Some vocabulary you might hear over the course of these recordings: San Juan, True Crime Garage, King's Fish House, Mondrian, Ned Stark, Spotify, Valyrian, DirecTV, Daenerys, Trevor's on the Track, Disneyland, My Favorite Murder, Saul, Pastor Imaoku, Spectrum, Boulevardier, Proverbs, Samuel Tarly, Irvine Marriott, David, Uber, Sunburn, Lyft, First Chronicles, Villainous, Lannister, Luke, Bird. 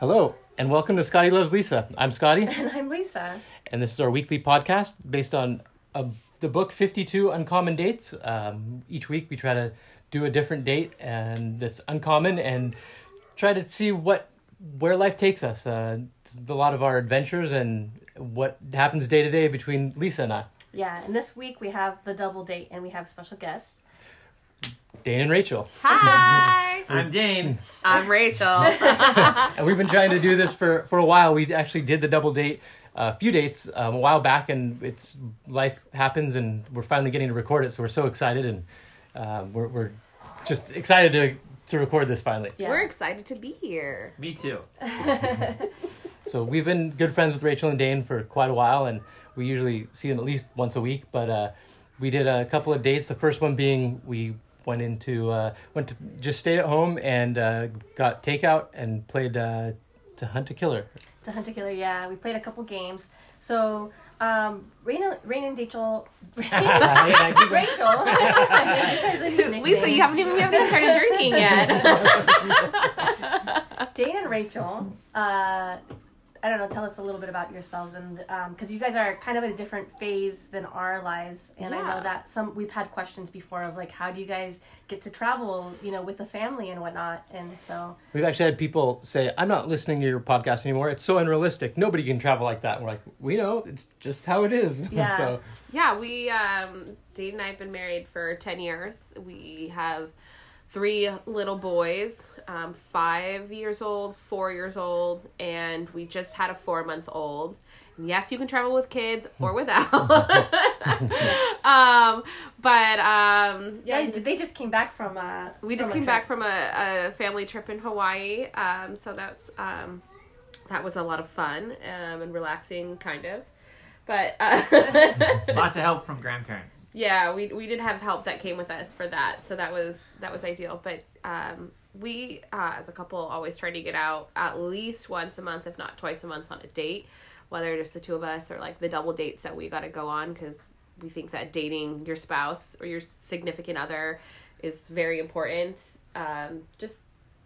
Hello, and welcome to Scotty Loves Lisa. I'm Scotty. And I'm Lisa. And this is our weekly podcast based on the book 52 Uncommon Dates. Each week we try to do a different date and that's uncommon and try to see where life takes us. It's a lot of our adventures and what happens day to day between Lisa and I. Yeah, and this week we have the double date and we have special guests. Dane and Rachel. Hi! I'm Dane. I'm Rachel. And we've been trying to do this for a while. We actually did the double date, a few dates a while back, and it's life happens and we're finally getting to record it, so we're so excited and we're just excited to record this finally. Yeah. We're excited to be here. Me too. So we've been good friends with Rachel and Dane for quite a while, and we usually see them at least once a week. But we did a couple of dates. The first one being we went to just stayed at home and got takeout and played To Hunt a Killer. To Hunt a Killer, yeah. We played a couple games. So Rain and Rachel. Rachel. Lisa, we haven't started drinking yet. Dane and Rachel. I don't know, tell us a little bit about yourselves, and because you guys are kind of at a different phase than our lives, and yeah. I know that we've had questions before of like, how do you guys get to travel, with the family and whatnot, and so we've actually had people say, "I'm not listening to your podcast anymore. It's so unrealistic. Nobody can travel like that." And we're like, we know, it's just how it is. Yeah, so. Yeah. We Dane and I have been married for 10 years. We have 3 little boys, 5 years old, 4 years old, and we just had a 4-month-old. And yes, you can travel with kids or without. Yeah, they just came back from a. We just came back from a family trip in Hawaii. So that's that was a lot of fun and relaxing, kind of. But lots of help from grandparents. Yeah, we did have help that came with us for that, so that was ideal. But we as a couple always try to get out at least once a month, if not twice a month, on a date, whether just the two of us or like the double dates that we got to go on, because we think that dating your spouse or your significant other is very important. Just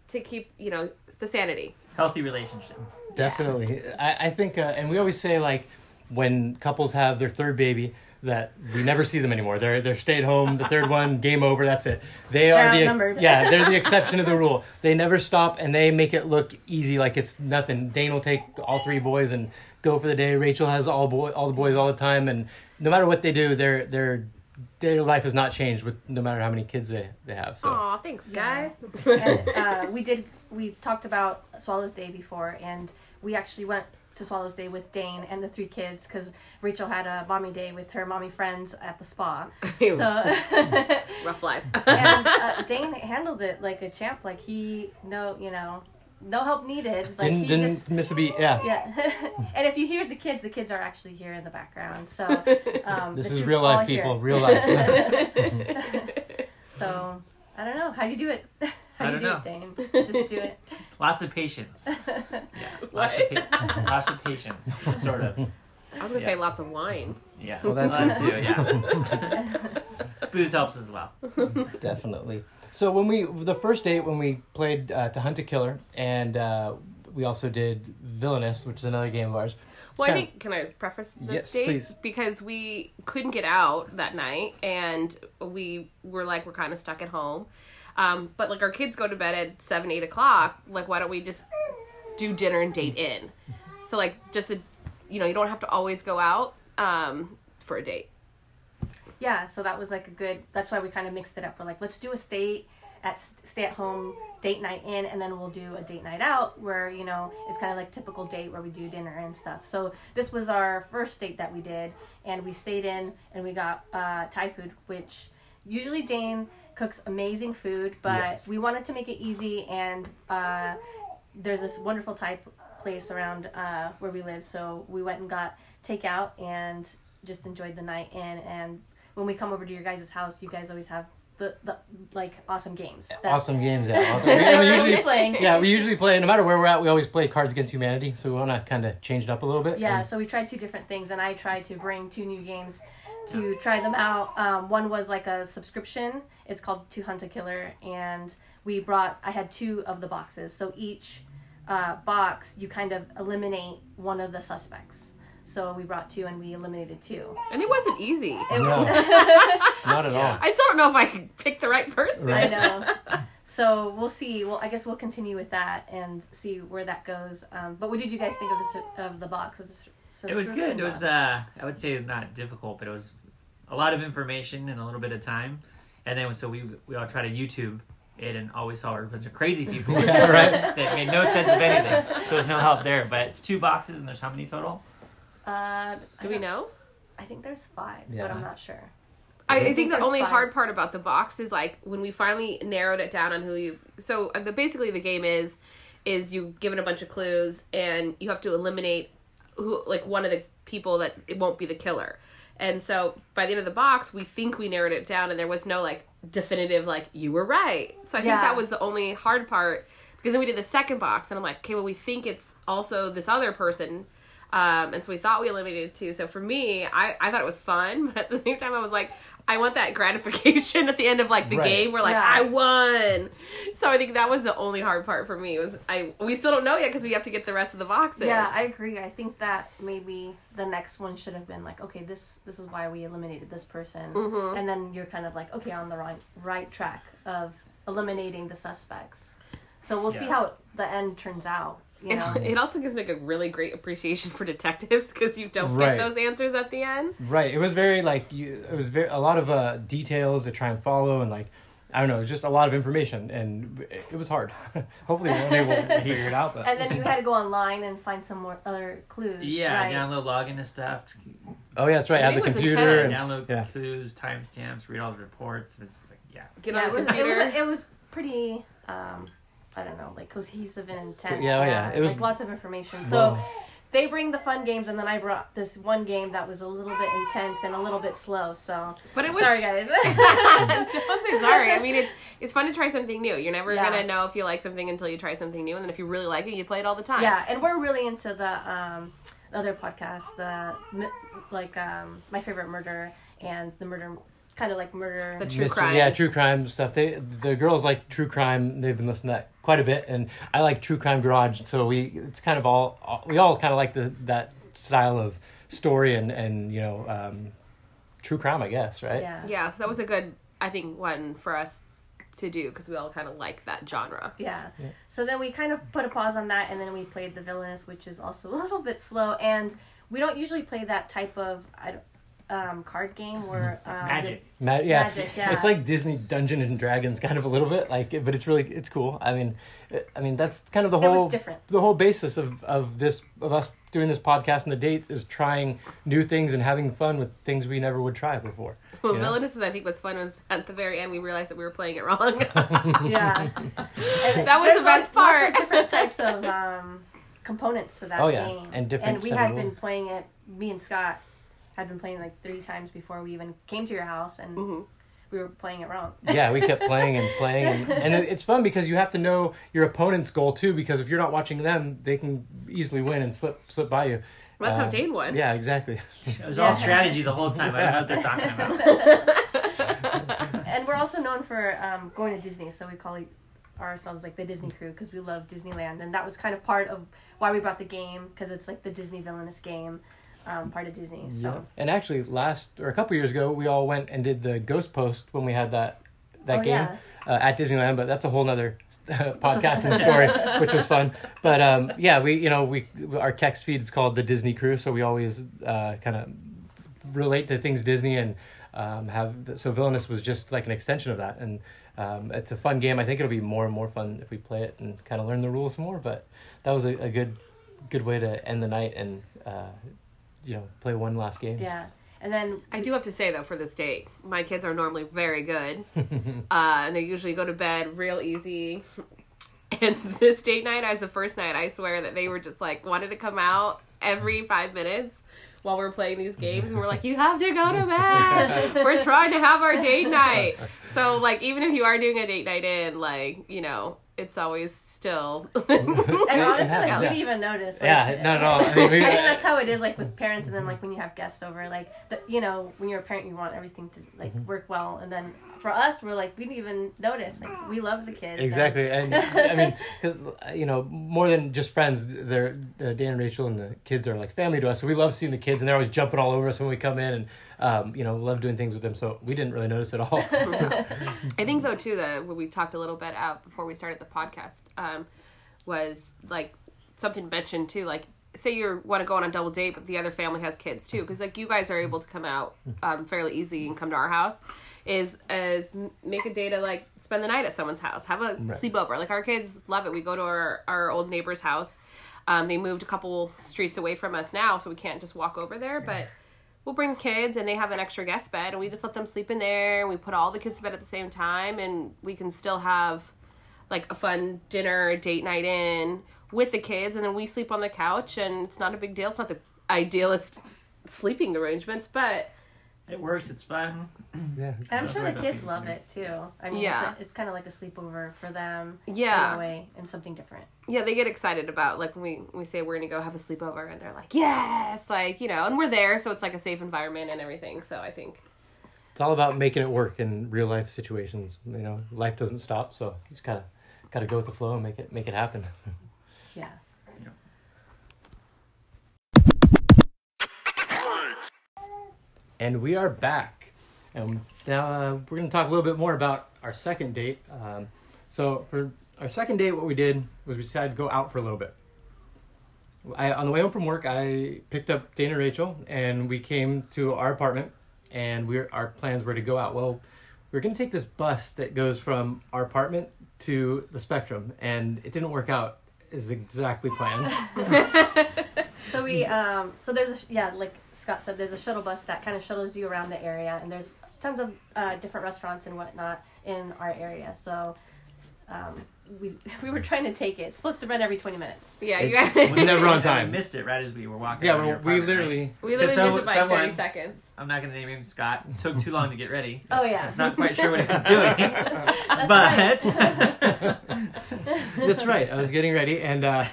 to keep the sanity, healthy relationship. Definitely, yeah. I think, and we always say like, when couples have their 3rd baby, that we never see them anymore. They're stay at home. The 3rd one, game over. That's it. They're the exception to the rule. They never stop and they make it look easy, like it's nothing. Dane will take all 3 boys and go for the day. Rachel has all the boys all the time, and no matter what they do, their life has not changed with no matter how many kids they have. So. Aw, thanks guys. Yeah. And, we've talked about Swallow's Day before, and we actually went to Swallow's Day with Dane and the 3 kids because Rachel had a mommy day with her mommy friends at the spa. So rough life. And Dane handled it like a champ. Like he no help needed. Like didn't miss a beat. Yeah. Yeah. And if you hear the kids are actually here in the background. So this is real life, people. Here. Real life. So I don't know. How do you do it? How do you do it, Dane? Just do it. Lots of patience. Yeah. Lots of patience, sort of. I was going to say lots of wine. Yeah, well, that too, yeah. Booze helps as well. Definitely. So the first date when we played To Hunt a Killer, and we also did Villainous, which is another game of ours. Well, can I preface this date? Please. Because we couldn't get out that night, and we were like, we're kind of stuck at home. But like our kids go to bed at 7, 8 o'clock, like why don't we just do dinner and date in? So like just you don't have to always go out for a date. Yeah, so that was like that's why we kind of mixed it up. We're like, let's do a stay at home date night in, and then we'll do a date night out where it's kind of like typical date where we do dinner and stuff. So this was our first date that we did, and we stayed in and we got Thai food, which usually Dane cooks amazing food, but we wanted to make it easy, and there's this wonderful Thai place around where we live, so we went and got takeout and just enjoyed the night in. And when we come over to your guys' house, you guys always have the like awesome games. We usually play, no matter where we're at, we always play Cards Against Humanity, so we want to kind of change it up a little bit. Yeah, so we tried two different things, and I tried to bring two new games to try them out. One was like a subscription. It's called To Hunt a Killer, and I had two of the boxes, so each box, you kind of eliminate one of the suspects. So we brought two and we eliminated two. And it wasn't easy. No. Not at all. I still don't know if I could pick the right person. Right. I know. So we'll see. Well, I guess we'll continue with that and see where that goes. But what did you guys think of the box? It was good. Box? It was, I would say not difficult, but it was a lot of information and a little bit of time. And then so we all tried to YouTube it and always saw a bunch of crazy people that made no sense of anything. So there's no help there. But it's two boxes and there's how many total? Do we know? I think there's five, but I'm not sure. I think the only hard part about the box is like when we finally narrowed it down on who you. So basically the game is you given a bunch of clues and you have to eliminate who, like one of the people that it won't be the killer. And so by the end of the box, we think we narrowed it down and there was no like definitive like you were right. So I think that was the only hard part because then we did the second box and I'm like, okay, well we think it's also this other person. And so we thought we eliminated two. So for me, I thought it was fun, but at the same time I was like, I want that gratification at the end of like the game where like I won. So I think that was the only hard part for me. Was we still don't know yet because we have to get the rest of the boxes. Yeah, I agree. I think that maybe the next one should have been like, okay, this is why we eliminated this person, and then you're kind of like, okay, on the right track of eliminating the suspects. So we'll see how the end turns out. You know? It also gives me a really great appreciation for detectives because you don't get those answers at the end. Right. It was very a lot of details to try and follow and like I don't know, just a lot of information and it was hard. Hopefully we weren't able to figure it out. But. And then you had to go online and find some more other clues. Yeah, download login and stuff. Oh yeah, that's right. At the computer and download clues, timestamps, read all the reports. It's like get on the computer. It was pretty. I don't know, like cohesive and intense. Yeah, it was like lots of information. So they bring the fun games, and then I brought this one game that was a little bit intense and a little bit slow. So, but it was sorry, guys. Don't say sorry. I mean, it's fun to try something new. You're never gonna know if you like something until you try something new, and then if you really like it, you play it all the time. Yeah, and we're really into the other podcasts, My Favorite Murder and the Murder. Kind of like murder, the true crime, true crime stuff. The girls like true crime. They've been listening to that quite a bit, and I like True Crime Garage. So it's kind of we all kind of like that style of story and you know true crime, I guess, right? Yeah. So that was a good, I think, one for us to do because we all kind of like that genre. Yeah. So then we kind of put a pause on that, and then we played the Villainous, which is also a little bit slow, and we don't usually play that type of. Card game or Magic. Magic, yeah. It's like Disney Dungeons and Dragons, kind of a little bit, like, but it's cool. I mean, that's kind of the whole basis of us doing this podcast and the dates is trying new things and having fun with things we never would try before. Well, Villainous, I think, was fun. Was at the very end we realized that we were playing it wrong. That was the best part. Lots of different types of components to that game. And we had been playing it. Me and Scott. I'd been playing like 3 times before we even came to your house and we were playing it wrong. Yeah, we kept playing. And it's fun because you have to know your opponent's goal too because if you're not watching them, they can easily win and slip by you. Well, that's how Dane won. Yeah, exactly. It was all strategy the whole time. I don't know what they're talking about. And we're also known for going to Disney, so we call ourselves like the Disney crew because we love Disneyland. And that was kind of part of why we brought the game because it's like the Disney Villainous game. Part of Disney. So. Yeah. And actually, a couple years ago, we all went and did the Ghost Post when we had that game at Disneyland. But that's a whole nother podcast and story, which was fun. But our text feed is called the Disney Crew, so we always kind of relate to things Disney and so Villainous was just like an extension of that. And it's a fun game. I think it'll be more and more fun if we play it and kind of learn the rules some more. But that was a good way to end the night and. Play one last game. Yeah. And then I do have to say, though, for this date, my kids are normally very good. And they usually go to bed real easy. And this date night, the first night, I swear that they were just like, wanted to come out every 5 minutes. while we're playing these games, and we're like, you have to go to bed. We're trying to have our date night. So, like, even if you are doing a date night in, like, you know, it's always still. And honestly, we didn't even notice. Like, yeah, not at all. I mean, I think that's how it is, like, with parents, and then, like, when you have guests over, like, you know, when you're a parent, you want everything to, like, work well, and then for us, we're like, we didn't even notice. Like, we love the kids. Exactly. So. And I mean, because, you know, more than just friends, Dan and Rachel and the kids are like family to us. So we love seeing the kids, and they're always jumping all over us when we come in, and, you know, love doing things with them. So we didn't really notice at all. I think, though, too, that we talked a little bit out before we started the podcast was, like, something mentioned, too, like, say you want to go on a double date, but the other family has kids too, because like you guys are able to come out fairly easy and come to our house, is make a day to like spend the night at someone's house, have a sleepover. Like our kids love it. We go to our old neighbor's house. They moved a couple streets away from us now, so we can't just walk over there, but we'll bring kids and they have an extra guest bed, and we just let them sleep in there, and we put all the kids to bed at the same time, and we can still have like a fun dinner, date night in with the kids, and then we sleep on the couch, and it's not a big deal. It's not the idealist sleeping arrangements, but it works. It's fun. Yeah, and I'm sure the kids love it too. I mean, it's kind of like a sleepover for them. Yeah, in a way, and something different. Yeah, they get excited about, like, when we say we're gonna go have a sleepover, and they're like, yes, like, you know, and we're there, so it's like a safe environment and everything. So I think it's all about making it work in real life situations. You know, life doesn't stop, so you just kind of gotta go with the flow and make it happen. Yeah. And we are back. And now we're going to talk a little bit more about our second date. So for our second date, what we did was we decided to go out for a little bit. On the way home from work, I picked up Dana and Rachel, and we came to our apartment, and our plans were to go out. Well, we're going to take this bus that goes from our apartment to the Spectrum, and it didn't work out. Is exactly planned. So we, so there's like Scott said, there's a shuttle bus that kind of shuttles you around the area, and there's tons of different restaurants and whatnot in our area. So we were trying to take it. It's supposed to run every 20 minutes. Yeah, you guys we're never on time. We missed it right as we were walking. Yeah, we literally missed it by 30 seconds. I'm not going to name him Scott. It took too long to get ready. Oh yeah. Not quite sure what he was doing. That's but that's right. I was getting ready, and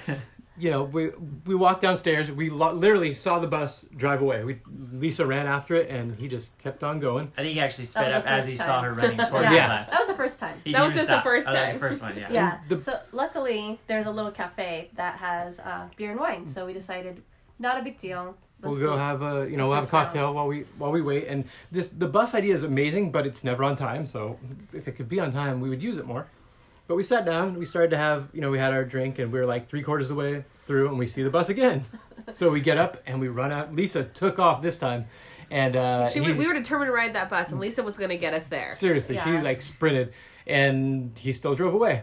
you know, we walked downstairs. We literally saw the bus drive away. Lisa ran after it, and he just kept on going. I think he actually sped up as he saw her running towards the bus. That was the first time. That was just the first time. That was the first one. Yeah. Yeah. So luckily, there's a little cafe that has beer and wine. So we decided, not a big deal. We'll go have a we'll have a cocktail while we wait. And the bus idea is amazing, but it's never on time. So if it could be on time, we would use it more. But we sat down, we started to have, we had our drink, and we were like 3/4 of the way through, and we see the bus again. So we get up and we run out. Lisa took off this time. And we were determined to ride that bus, and Lisa was going to get us there. Seriously, yeah. She like sprinted, and he still drove away.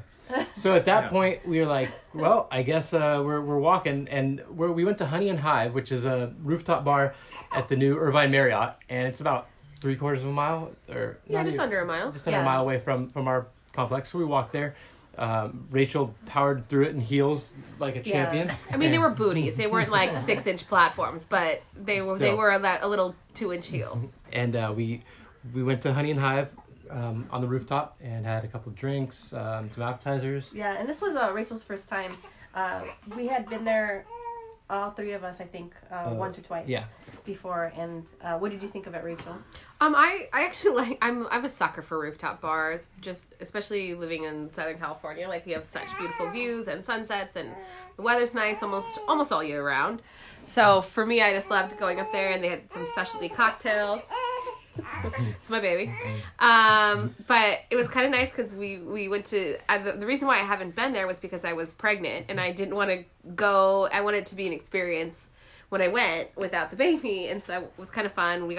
So at that point, we were like, well, I guess we're walking. And we went to Honey and Hive, which is a rooftop bar at the new Irvine Marriott. And it's about 3/4 of a mile. Or just under a mile. Just under a mile away from our complex. So we walked there. Rachel powered through it in heels like a champion. I mean, they were booties. They weren't like 6-inch platforms, but they were a little 2-inch heel. And we went to Honey and Hive on the rooftop and had a couple of drinks, some appetizers. Yeah, and this was Rachel's first time. We had been there, all three of us, I think, once or twice before. And what did you think of it, Rachel? I actually I'm a sucker for rooftop bars, just especially living in Southern California. Like, we have such beautiful views and sunsets, and the weather's nice almost all year round. So for me, I just loved going up there, and they had some specialty cocktails. It's my baby. But it was kind of nice because we went to... the reason why I haven't been there was because I was pregnant, and I didn't want to go. I wanted it to be an experience when I went without the baby, and so it was kind of fun.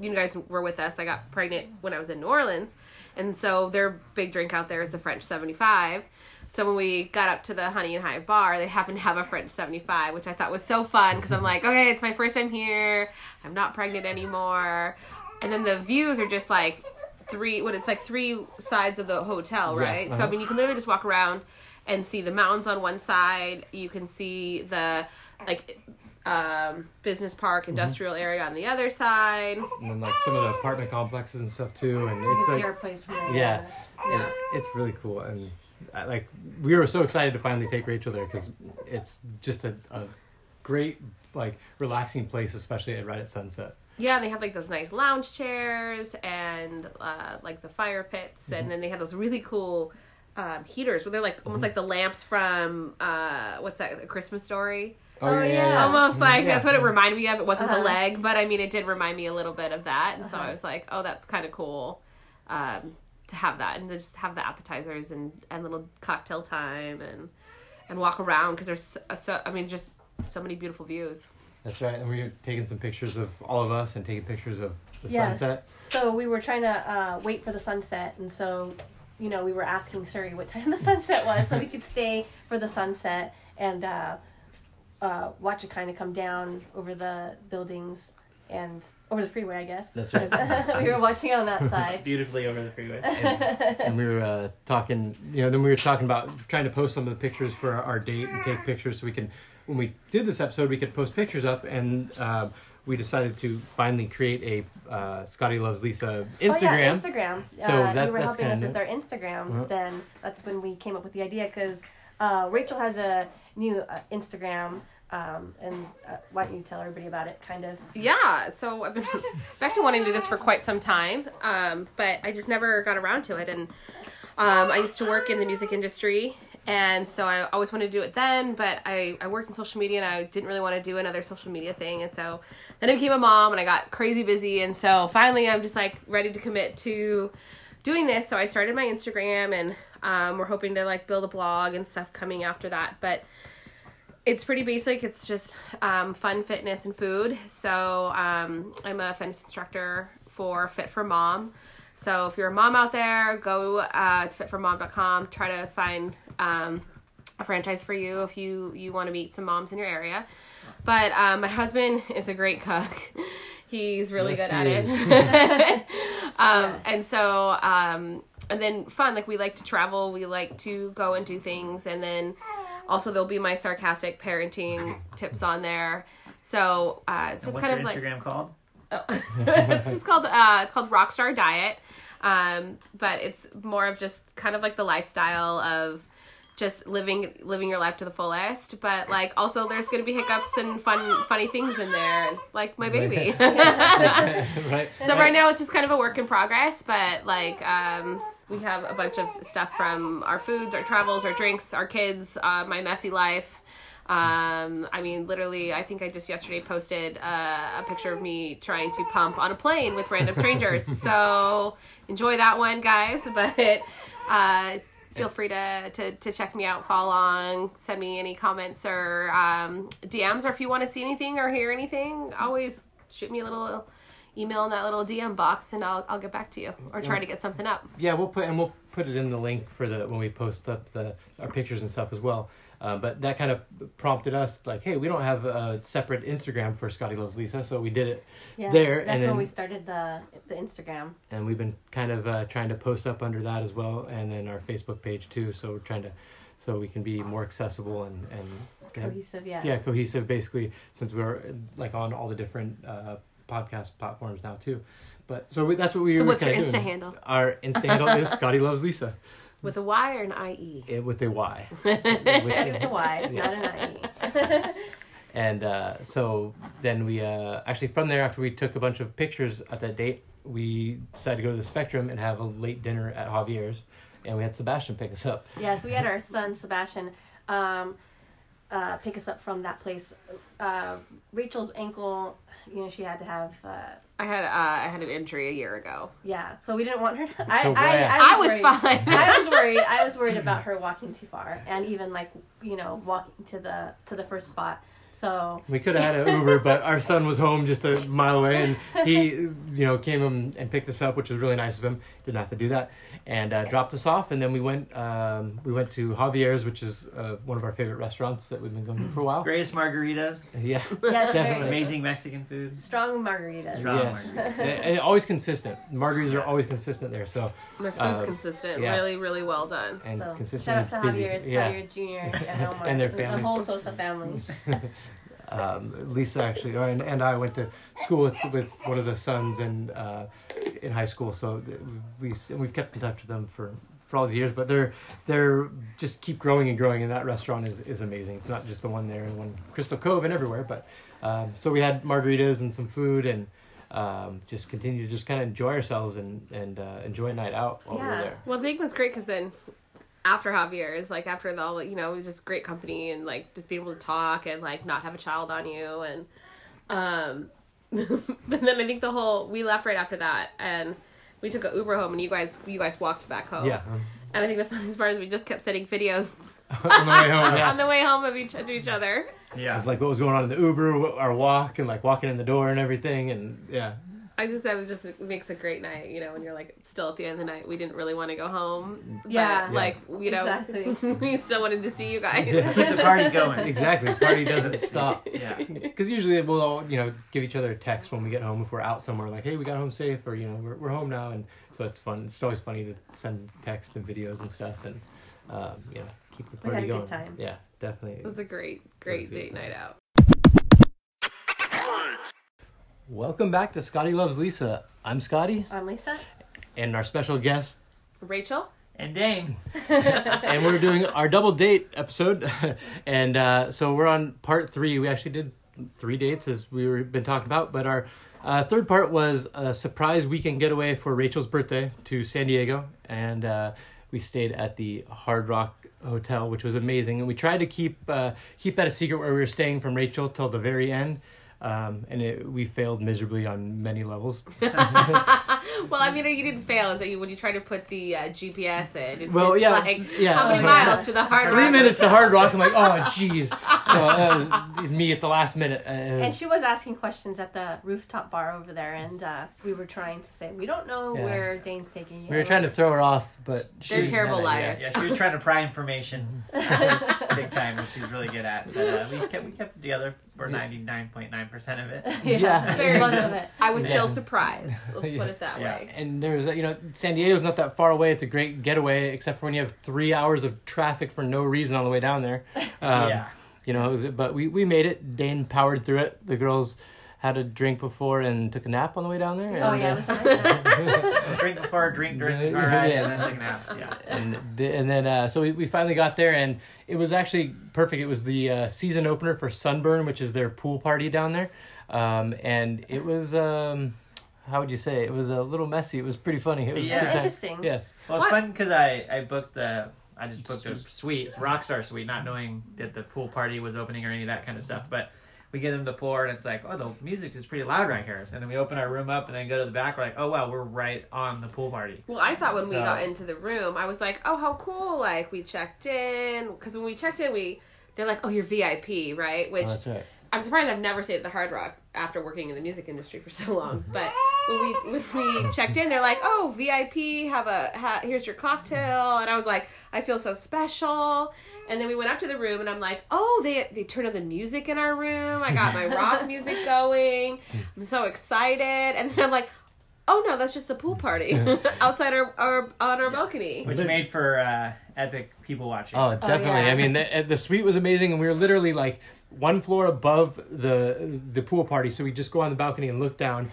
You guys were with us. I got pregnant when I was in New Orleans, and so their big drink out there is the French 75. So when we got up to the Honey and Hive bar, they happened to have a French 75, which I thought was so fun because I'm like, okay, it's my first time here. I'm not pregnant anymore. And then the views are just like three sides of the hotel, right? So, I mean, you can literally just walk around and see the mountains on one side. You can see the, like, business park, industrial area on the other side. And then, like, some of the apartment complexes and stuff, too. And it's like, your place for it. Yeah. Yeah. It's really cool. And, like, we were so excited to finally take Rachel there because it's just a great, like, relaxing place, especially right at sunset. Yeah, they have, like, those nice lounge chairs and, like, the fire pits. And then they have those really cool heaters where they're, like, almost like the lamps from, what's that, A Christmas Story? Oh, yeah. Almost like, that's what it reminded me of. It wasn't the leg, but, I mean, it did remind me a little bit of that. And so I was like, oh, that's kind of cool to have that. And to just have the appetizers and little cocktail time and walk around because there's, just so many beautiful views. That's right. And we were taking some pictures of all of us and taking pictures of the sunset. So we were trying to wait for the sunset. And so, you know, we were asking Suri what time the sunset was so we could stay for the sunset and watch it kind of come down over the buildings and over the freeway, I guess. That's right. We were watching it on that side. Beautifully over the freeway. And we were talking, you know, then we were talking about trying to post some of the pictures for our date and take pictures so we can... When we did this episode, we could post pictures up, and we decided to finally create a Scotty Loves Lisa Instagram. Oh, yeah, Instagram. So you were helping us with our Instagram. Then that's when we came up with the idea, because Rachel has a new Instagram, and why don't you tell everybody about it, kind of? Yeah, so I've been actually wanting to do this for quite some time, but I just never got around to it, and I used to work in the music industry. And so I always wanted to do it then, but I worked in social media and I didn't really want to do another social media thing. And so then I became a mom and I got crazy busy. And so finally I'm just like ready to commit to doing this. So I started my Instagram and we're hoping to like build a blog and stuff coming after that. But it's pretty basic. It's just fun, fitness, and food. So I'm a fitness instructor for Fit for Mom. So if you're a mom out there, go to fitformom.com, try to find a franchise for you if you want to meet some moms in your area. But my husband is a great cook. He's really good at it. And so and then fun, like we like to travel, we like to go and do things, and then also there'll be my sarcastic parenting tips on there. So it's just kind of like Instagram called? It's just called Rockstar Diet. But it's more of just kind of like the lifestyle of just living your life to the fullest, but like also there's going to be hiccups and funny things in there, like my baby. Right. So right now it's just kind of a work in progress, but like we have a bunch of stuff from our foods, our travels, our drinks, our kids, my messy life. I mean, literally, I think I just yesterday posted a picture of me trying to pump on a plane with random strangers. So enjoy that one, guys. But feel free to check me out, follow along, send me any comments or DMs, or if you want to see anything or hear anything, always shoot me a little email in that little DM box, and I'll get back to you or try to get something up. Yeah, we'll put it in the link for when we post up our pictures and stuff as well. But that kind of prompted us, like, hey, we don't have a separate Instagram for Scotty Loves Lisa, so we did it there. That's when we started the Instagram. And we've been kind of trying to post up under that as well, and then our Facebook page too. So we're trying to, so we can be more accessible and cohesive, cohesive basically, since we're like on all the different podcast platforms now too. But so what's your Insta handle? Our Insta handle is Scotty Loves Lisa. With a Y or an I-E? With a Y. With a Y, not an I-E. And so then we, actually from there, after we took a bunch of pictures at that date, we decided to go to the Spectrum and have a late dinner at Javier's. And we had Sebastian pick us up. Yeah, so we had our son, Sebastian, pick us up from that place. Rachel's ankle... You know, she had to have... I had an injury a year ago. Yeah, so we didn't want her to... I was fine. I was worried about her walking too far. And even, like, you know, walking to the first spot. So... We could have had an Uber, but our son was home just a mile away. And he, you know, came and picked us up, which was really nice of him. Didn't have to do that. And dropped us off. And then we went to Javier's, which is one of our favorite restaurants that we've been going to for a while. Greatest margaritas. Yeah. Yes, definitely. Amazing Mexican food. Strong margaritas. Strong margaritas. And always consistent. Margaritas are always consistent there. So their food's consistent. Yeah. Really, really well done. And so, consistent. Shout out to Javier's Jr. And their family. The whole Sosa family. Lisa actually, and I went to school with one of the sons and in high school, so we've kept in touch with them for all the years. But they're just keep growing and growing, and that restaurant is amazing. It's not just the one there and one Crystal Cove and everywhere, but so we had margaritas and some food and just continue to just kind of enjoy ourselves and enjoy a night out while we were there. Well, the thing was great because then, after Javier's, like, after all, you know, it was just great company and, like, just being able to talk and, like, not have a child on you. And but then I think we left right after that and we took an Uber home and you guys walked back home. Yeah. And I think the funniest part is we just kept sending videos on the way home, on the way home to each other. Yeah. Like, what was going on in the Uber, our walk, and, like, walking in the door and everything. And, yeah. It makes a great night, you know, when you're like, still at the end of the night, we didn't really want to go home. Yeah. But, like, you know, exactly. We still wanted to see you guys. Yeah. Get the party going. Exactly. The party doesn't stop. Yeah. Because usually we'll all, you know, give each other a text when we get home if we're out somewhere, like, hey, we got home safe, or, you know, we're home now. And so it's fun. It's always funny to send texts and videos and stuff and, you know, keep the party going. We had a good time. Yeah, definitely. It was a great date night out. Welcome back to Scotty Loves Lisa. I'm Scotty. I'm Lisa. And our special guest, Rachel. And Dane. And we're doing our double date episode. And so we're on part 3. We actually did 3 dates as we've been talking about. But our third part was a surprise weekend getaway for Rachel's birthday to San Diego. And we stayed at the Hard Rock Hotel, which was amazing. And we tried to keep that a secret where we were staying from Rachel till the very end. We failed miserably on many levels. Well, I mean, you didn't fail. Is that when you try to put the GPS in? Well, yeah, like, yeah. How many miles to the Hard Rock? 3 minutes to Hard Rock. I'm like, oh, jeez. So that was me at the last minute. And she was asking questions at the rooftop bar over there, and we were trying to say, we don't know where Dane's taking you. We were trying to throw her off, but they're terrible liars. Yeah, she was trying to pry information big time, which she's really good at. But, we kept it together for 99.9% of it. Yeah. Very close of it. I was still surprised. Let's put it that way. And there's, you know, San Diego's not that far away. It's a great getaway, except for when you have 3 hours of traffic for no reason on the way down there. You know, but we made it. Dane powered through it. The girls had a drink before and took a nap on the way down there. Oh, and, it was nice. Drink before, drink during our ride, and then take naps. Yeah. And then so we finally got there, and it was actually perfect. It was the season opener for Sunburn, which is their pool party down there. And it was, how would you say? It was a little messy. It was pretty funny. It was interesting. Yes. Well, it's fun because I just booked a suite, Rockstar Suite, not knowing that the pool party was opening or any of that kind of stuff, but we get them to the floor, and it's like, oh, the music is pretty loud right here. And then we open our room up and then go to the back. We're like, oh, wow, we're right on the pool party. Well, I thought when we got into the room, I was like, oh, how cool. Like, we checked in. Because when we checked in, they're like, oh, you're VIP, right? Which, that's right. I'm surprised I've never stayed at the Hard Rock after working in the music industry for so long. But when we checked in, they're like, oh, VIP, here's your cocktail. And I was like, I feel so special. And then we went up to the room, and I'm like, oh, they turned on the music in our room. I got my rock music going. I'm so excited. And then I'm like, oh, no, that's just the pool party outside on our balcony. Which made for epic people watching. Oh, definitely. Oh, yeah. I mean, the suite was amazing, and we were literally like one floor above the pool party. So we just go on the balcony and look down.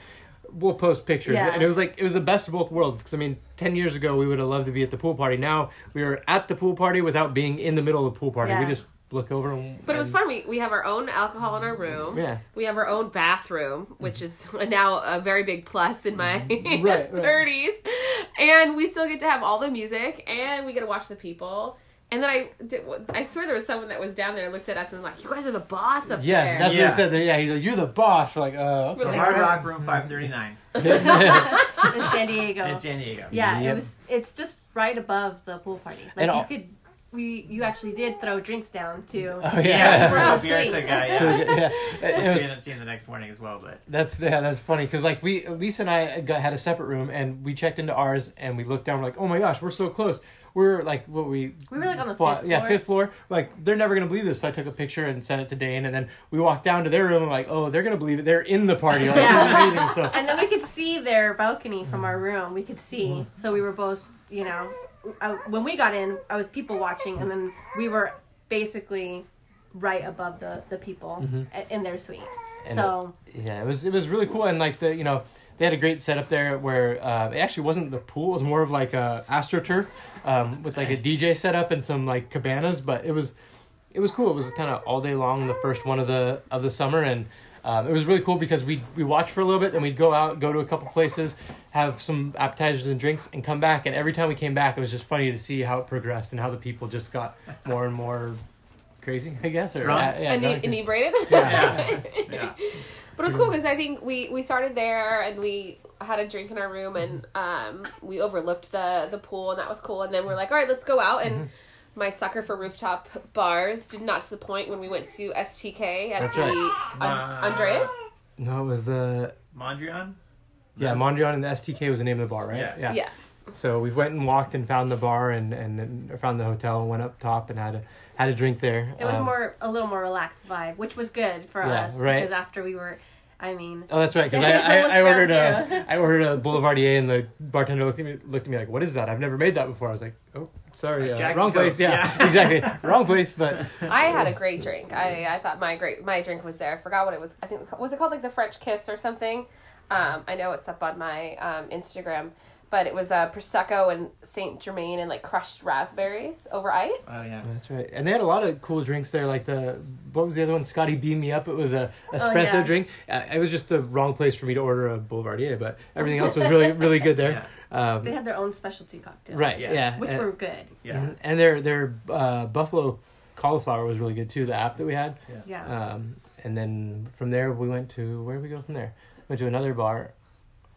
We'll post pictures. Yeah. And it was the best of both worlds. Because, I mean, 10 years ago, we would have loved to be at the pool party. Now, we were at the pool party without being in the middle of the pool party. Yeah. We just look over. But it was fun. We have our own alcohol in our room. Yeah. We have our own bathroom, which is now a very big plus in my 30s. And we still get to have all the music. And we get to watch the people. And then I swear there was someone that was down there and looked at us and was like, you guys are the boss up there. Yeah, that's what they said. Yeah, he's like, you're the boss. We're like, oh, okay. Hard Rock Room 539. In San Diego. Yeah, yep. It's just right above the pool party. Like, and you actually did throw drinks down, too. Oh, yeah. We didn't see him the next morning as well, but. That's funny. Because, like, Lisa and I had a separate room, and we checked into ours, and we looked down, we're like, oh my gosh, we're so close. We're like, what we were like on the fifth floor. Yeah, fifth floor. Like, they're never going to believe this. So I took a picture and sent it to Dane. And then we walked down to their room. And like, oh, they're going to believe it. They're in the party. Like, it's amazing. So. And then we could see their balcony from our room. We could see. Mm-hmm. So we were both, you know, when we got in, I was people watching. And then we were basically right above the people in their suite. And so it was really cool, and like the they had a great setup there where it actually wasn't the pool; it was more of like a astroturf with like a DJ setup and some like cabanas. But it was cool. It was kind of all day long, the first one of the summer, and it was really cool because we watched for a little bit, then we'd go out, go to a couple places, have some appetizers and drinks, and come back. And every time we came back, it was just funny to see how it progressed and how the people just got more and more crazy, I guess, or inebriated. Yeah. But it was cool because I think we started there and we had a drink in our room and we overlooked the pool, and that was cool. And then we're like, all right, let's go out. And my sucker for rooftop bars did not disappoint when we went to STK at Andreas. No, it was the Mondrian. Yeah, Mondrian, and the STK was the name of the bar, right? Yeah. So we went and walked and found the bar and found the hotel and went up top and had a drink there. It was a little more relaxed vibe, which was good for us because after we were, Oh, that's right. Because I ordered a Boulevardier, and the bartender looked at me like, "What is that? I've never made that before." I was like, "Oh, sorry, wrong place." Yeah, exactly, wrong place. But I had a great drink. I thought my drink was there. I forgot what it was. I think was it called like the French Kiss or something. I know it's up on my Instagram. But it was Prosecco and Saint Germain and like crushed raspberries over ice. Oh yeah, that's right. And they had a lot of cool drinks there. Like what was the other one? Scotty Beam Me Up. It was a espresso drink. It was just the wrong place for me to order a Boulevardier, but everything else was really really good there. Yeah. They had their own specialty cocktails. Right. Yeah. Which were good. Yeah. And their buffalo cauliflower was really good too. The app that we had. Yeah. And then from there we went to where did we go from there? Went to another bar.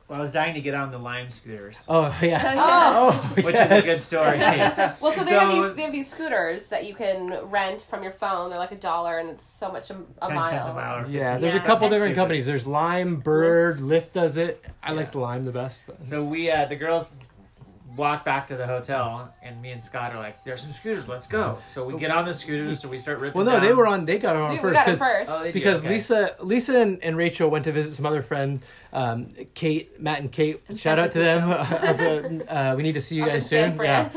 Well, I was dying to get on the Lime scooters. Oh yeah, which is a good story. Well, so they have these scooters that you can rent from your phone. They're like $1, and it's so much a 10 mile. Cents a mile. Yeah, there's a couple different companies. There's Lime, Bird, Lyft does it. I like the Lime the best. But. So we the girls walk back to the hotel, and me and Scott are like, "There's some scooters. Let's go." So we get on the scooters. So we start ripping. Well, no, down. They got on first. Because Lisa and Rachel went to visit some other friends. Matt and Kate, and shout out to them. We need to see you guys soon. Yeah,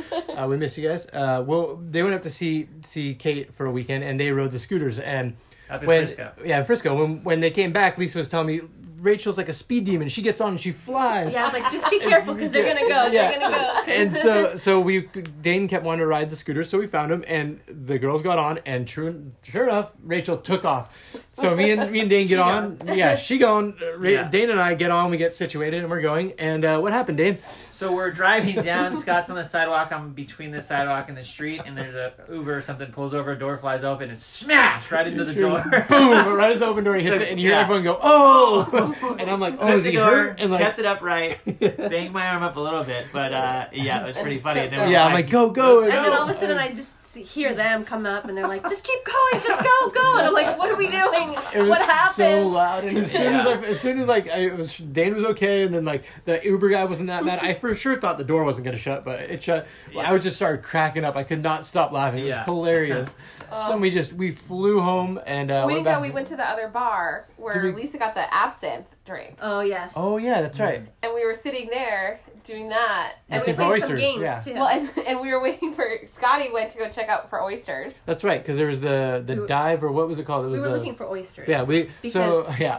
we miss you guys. They went up to see Kate for a weekend, and they rode the scooters. And Frisco. Yeah, Frisco. When they came back, Lisa was telling me Rachel's like a speed demon. She gets on and she flies. Yeah, I was like, just be careful because they're gonna go. Yeah. They're gonna go. And so Dane kept wanting to ride the scooter, so we found him, and the girls got on, and sure enough, Rachel took off. So me and Dane get on. Yeah, she going. Dane and I get on. We get situated, and we're going. And what happened, Dane? So we're driving down. Scott's on the sidewalk. I'm between the sidewalk and the street. And there's a Uber or something pulls over. A door flies open and smash right into the door. Boom! Right as the open door, he hits it, and you hear everyone go, "Oh!" And I'm like, "Oh, is he hurt?" And like kept it upright, banged my arm up a little bit, but it was pretty funny. I'm like, "Go!" And then all of a sudden, I just hear them come up, and they're like, "Just keep going, just go!" And I'm like, "What are we doing? What happened?" It was so loud. And as soon as Dane was okay, and then like the Uber guy wasn't that mad. I sure thought the door wasn't going to shut, but it shut. I would just start cracking up. I could not stop laughing. It was hilarious. So then we flew home and we went to the other bar where Lisa got the absinthe drink. Oh yes. Oh yeah, that's right. And we were sitting there doing that, and we played some games too. Well, and we were waiting for Scotty went to go check out for oysters. That's right, because there was the dive or what was it called? It was we were looking for oysters. Yeah,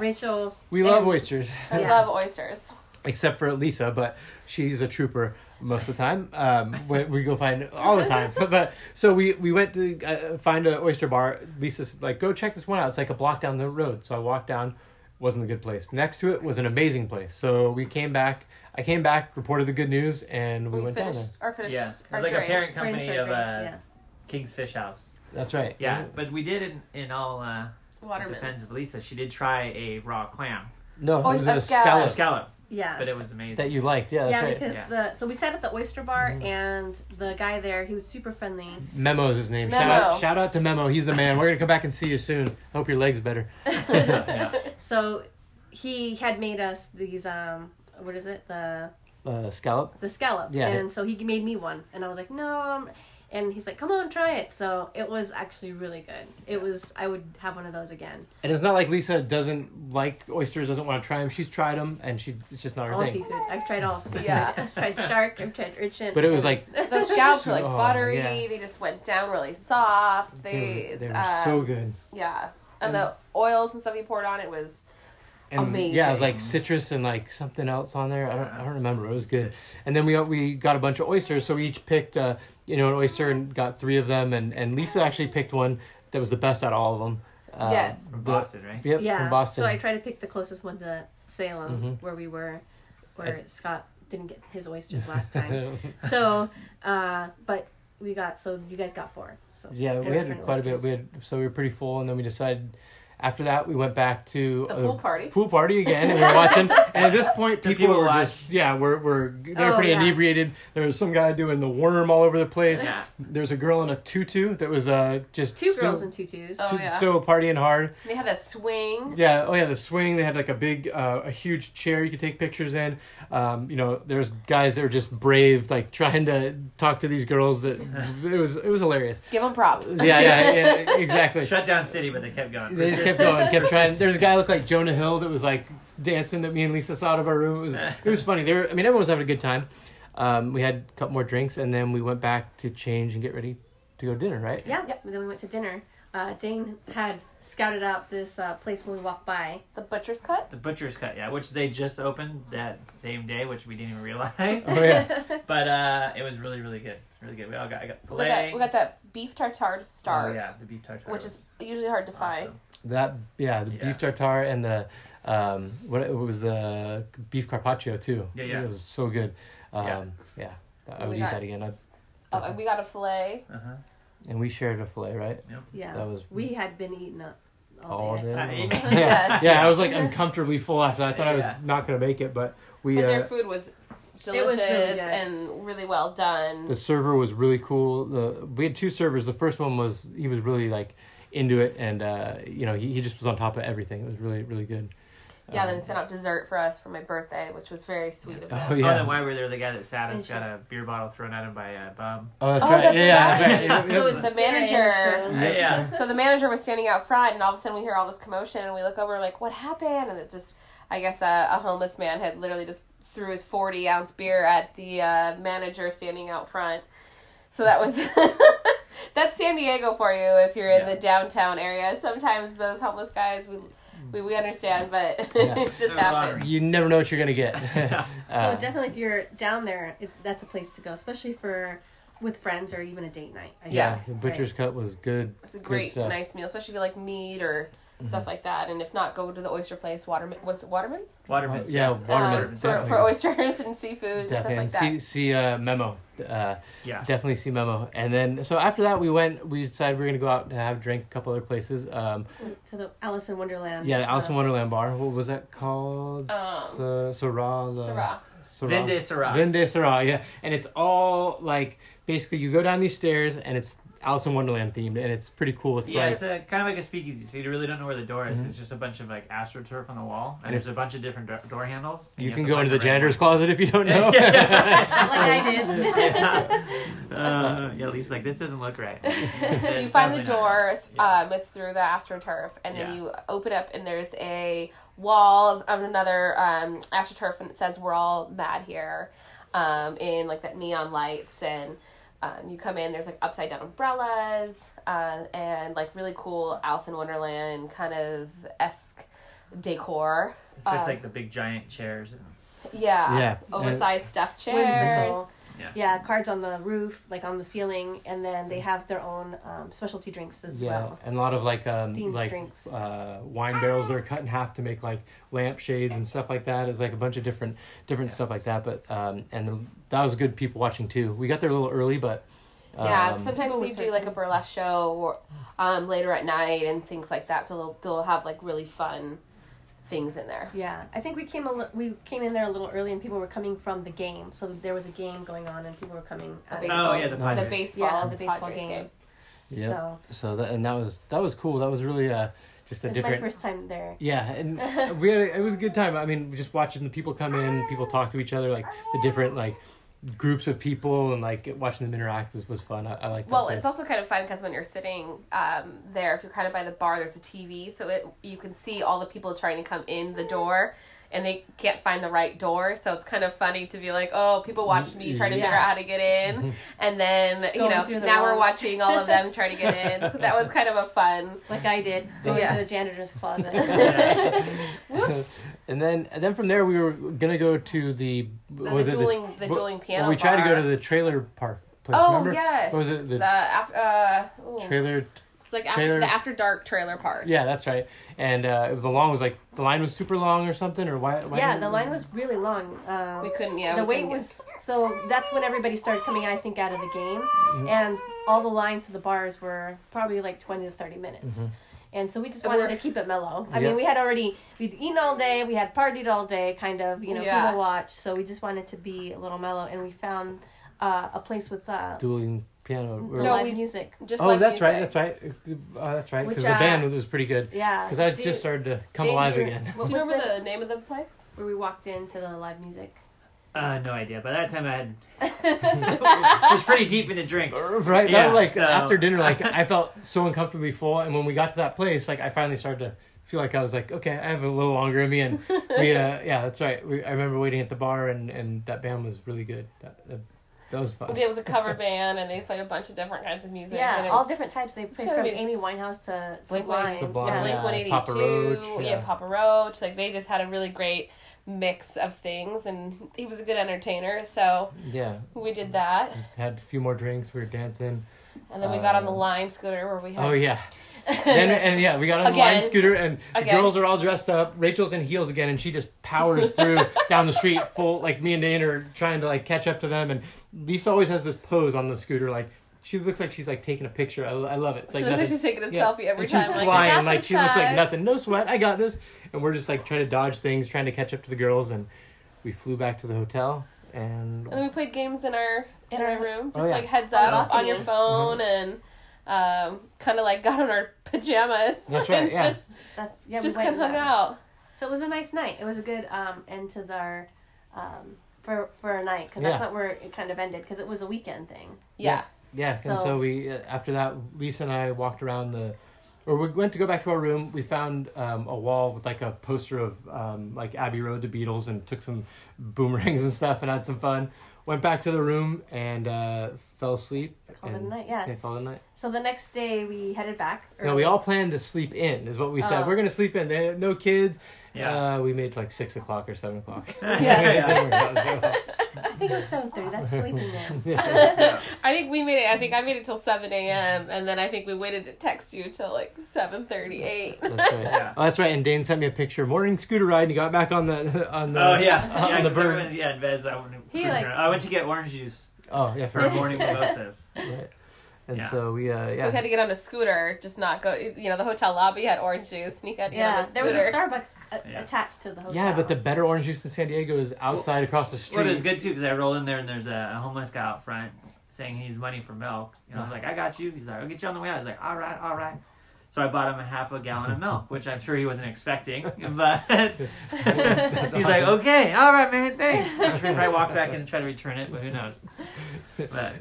Rachel. We love oysters. I love oysters. Except for Lisa, but she's a trooper most of the time. We go find all the time. But so we went to find an oyster bar. Lisa's like, "Go check this one out. It's like a block down the road." So I walked down. Wasn't a good place. Next to it was an amazing place. So we came back. I came back, reported the good news, and we went down there. It was like a parent company of King's Fish House. That's right. Yeah, but we did in all defense of Lisa. She did try a raw clam. No, it was a scallop. Yeah, but it was amazing that you liked. Yeah, that's right. So we sat at the oyster bar, and the guy there, he was super friendly. Memo is his name. Shout out to Memo. He's the man. We're gonna come back and see you soon. Hope your leg's better. So he had made us these. What is it? The scallop. Yeah. And so he made me one, and I was like, no. And he's like, come on, try it. So it was actually really good. It was, I would have one of those again. And it's not like Lisa doesn't like oysters, doesn't want to try them. She's tried them, and it's just not her all thing. All seafood. I've tried all seafood. Yeah. I've tried shark. I've tried urchin. But it was like... the scallops were like buttery. Yeah. They just went down really soft. They were so good. Yeah. And the oils and stuff you poured on, it was... And amazing. Yeah, it was like citrus and like something else on there. I don't remember. It was good. And then we got a bunch of oysters, so we each picked an oyster and got three of them. And Lisa actually picked one that was the best out of all of them. Yes, from Boston, right? Yep, yeah, from Boston. So I tried to pick the closest one to Salem, where we were, Scott didn't get his oysters last time. So, you guys got four. So yeah, we had quite a bit. So we were pretty full, and then we decided. After that, we went back to the pool party again, and we were watching. And at this point, people were they were pretty inebriated. There was some guy doing the worm all over the place. Yeah. There's a girl in a tutu that was just girls in tutus, so partying hard. They had that swing. Yeah, the swing. They had like a big, a huge chair you could take pictures in. There's guys that were just brave, like trying to talk to these girls. That it was hilarious. Give them props. Yeah, exactly. Shut down city, but they kept going. They kept trying. There's a guy that looked like Jonah Hill that was like dancing that me and Lisa saw out of our room. It was funny. Everyone was having a good time. We had a couple more drinks, and then we went back to change and get ready to go to dinner, right? Yeah. And then we went to dinner. Dane had scouted out this place when we walked by. The Butcher's Cut? The Butcher's Cut, yeah, which they just opened that same day, which we didn't even realize. Oh, yeah. But it was really, really good. Really good. I got filet. We got that beef tartare to start. Oh, yeah, the beef tartare. Which is usually hard to find. That beef tartare and the the beef carpaccio too. Yeah. It was so good. I would eat that again. We got a filet. And we shared a filet, right? Yep. Yeah. That was. We had been eating up all day. Yeah, I was like uncomfortably full after that. I thought I was not gonna make it, but their food was delicious and really well done. The server was really cool. We had two servers. The first one was really like into it, and he just was on top of everything. It was really, really good. Yeah, then he sent out dessert for us for my birthday, which was very sweet of him. Oh, yeah. Oh, then why were there the guy that sat us got a beer bottle thrown at him by a bum? Oh, that's right. That's right. So it was the manager. Yeah. So the manager was standing out front, and all of a sudden we hear all this commotion, and we look over, and we're like, what happened? And it just, I guess a homeless man had literally just threw his 40-ounce beer at the manager standing out front. So that was... That's San Diego for you if you're in the downtown area. Sometimes those homeless guys, we understand, but it just happens. You never know what you're going to get. So definitely if you're down there, that's a place to go, especially with friends or even a date night. The Butcher's Cut was good. It's a great, nice meal, especially if you like meat or... stuff like that, and if not, go to the oyster place. Waterman's? Waterman's. Waterman's for oysters and seafood and stuff like that. See Memo. Definitely see Memo. And then, so after that, we decided we were gonna go out and have a drink a couple other places. To the Alice in Wonderland. Yeah, the Alice in Wonderland bar. What was that called? Syrah. Vende Syrah. Yeah, and it's all like basically you go down these stairs and it's Alice in Wonderland themed, and it's pretty cool. It's it's kind of like a speakeasy, so you really don't know where the door is. Mm-hmm. It's just a bunch of like astroturf on the wall, and there's a bunch of different door handles. You can go into the janitor's closet if you don't know. Like I did. At least like this doesn't look right. So you find the door. It's through the astroturf, and then you open up, and there's a wall of another astroturf, and it says "We're all mad here," in like that neon lights and. You come in, there's like upside down umbrellas, and like really cool Alice in Wonderland kind of esque decor. Especially like the big giant chairs. Oversized stuffed chairs. Whimsical. Yeah, cards on the roof, like on the ceiling, and then they have their own specialty drinks as well. Yeah, and a lot of like drinks. Wine barrels that are cut in half to make like lampshades and stuff like that. It's like a bunch of different stuff like that. But that was good people watching too. We got there a little early, but sometimes they do like a burlesque show or later at night and things like that. So they'll have like really fun things in there. Yeah, I think we came in there a little early, and people were coming from the game. So there was a game going on, and people were coming. The baseball game. Yeah. So that was cool. That was really just a different. It was my first time there. Yeah, and it was a good time. I mean, just watching the people come in, people talk to each other, like the different like groups of people and like watching them interact was fun. I liked that. Well, it's also kind of fun because when you're sitting there, if you're kind of by the bar, there's a TV, so you can see all the people trying to come in the door, and they can't find the right door, so it's kind of funny to be like, oh, people watched me trying to figure out how to get in, and then now we're watching all of them try to get in, so that was kind of a fun. Like I did going to the janitor's closet. Whoops. And then from there we were gonna go to the dueling piano. Well, we tried to go to the trailer park place. Oh, remember? Yes. What was it? The trailer. It's like after dark trailer park. Yeah, that's right. And the line was super long or something, or why? The line was really long. We couldn't. Yeah, the wait was so. That's when everybody started coming, I think, out of the game, and all the lines to the bars were probably like 20 to 30 minutes. Mm-hmm. And so we just wanted to keep it mellow. I mean, we'd eaten all day, we had partied all day, kind of, people watch. So we just wanted to be a little mellow. And we found a place with... dueling piano. Live music. That's right. Because the band was pretty good. Yeah. Because I just started to come alive again. Do you remember the name of the place? Where we walked into the live music. No idea. By that time, I was pretty deep into drinks. Right. Yeah, after dinner, I felt so uncomfortably full. And when we got to that place, I finally started to feel like I was like, okay, I have a little longer in me. And we, that's right. I remember waiting at the bar, and that band was really good. That was fun. It was a cover band, and they played a bunch of different kinds of music. Yeah, all different types. They played from Amy Winehouse to Sublime. Yeah, Blink-182. Papa Roach. Yeah, Papa Roach. They just had a really great mix of things, and he was a good entertainer, so we did that. We had a few more drinks, we were dancing, and then we got on the Lime scooter where we had we got on the Lime scooter, and the girls are all dressed up. Rachel's in heels again, and she just powers through down the street full, me and Dane are trying to catch up to them, and Lisa always has this pose on the scooter, she looks like she's taking a picture. I love it. It's looks like she's taking a selfie every time. She's flying. She looks like nothing. No sweat. I got this. And we're just trying to dodge things, trying to catch up to the girls. And we flew back to the hotel. And then we played games in our room, just heads up on your phone, and kind of got on our pajamas. That's right. Yeah. Just kind of hung out. So it was a nice night. It was a good end to our for a night, because that's not where it kind of ended, because it was a weekend thing. Yeah. Yes, and so we, after that, Lisa and I walked around we went to go back to our room. We found a wall with a poster of Abbey Road, the Beatles, and took some boomerangs and stuff and had some fun. Went back to the room and fell asleep. Called it a night, yeah. Called it a night. So the next day we headed back. Early. No, we all planned to sleep in, is what we said. We're going to sleep in. They had no kids. Yeah. We made 6 o'clock or 7 o'clock. I think it was 7:30. That's sleeping now. Yeah. I made it till 7 a.m. And then I think we waited to text you till 7:38. That's right. Yeah. Oh, that's right. And Dane sent me a picture. Morning scooter ride. And he got back on the Bird. Yeah, in bed. I went to get orange juice. Oh yeah, for morning mimosas. Right. And so we we had to get on a scooter, just not go. The hotel lobby had orange juice, and you had to get on a scooter. There was a Starbucks attached to the hotel. Yeah, but the better orange juice in San Diego is outside across the street. Well, it was good too, because I rolled in there and there's a homeless guy out front saying he needs money for milk. And I was like, I got you. He's like, I'll get you on the way out. I was like, all right. So I bought him a half a gallon of milk, which I'm sure he wasn't expecting. But he's like, okay, all right, man, thanks. I'm sure he probably walked back and tried to return it, but who knows. But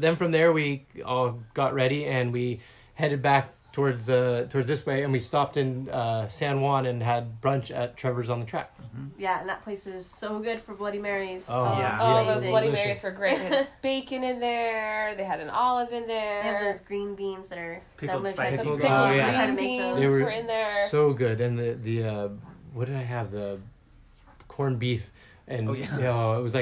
then from there we all got ready and we headed back towards this way, and we stopped in San Juan and had brunch at Trevor's on the Track. Mm-hmm. Yeah, and that place is so good for Bloody Marys. Those Bloody Marys were great. They had bacon in there. They had an olive in there. They have those green beans that are pickled. Green beans were in there. So good, and the what did I have? The corned beef. And it was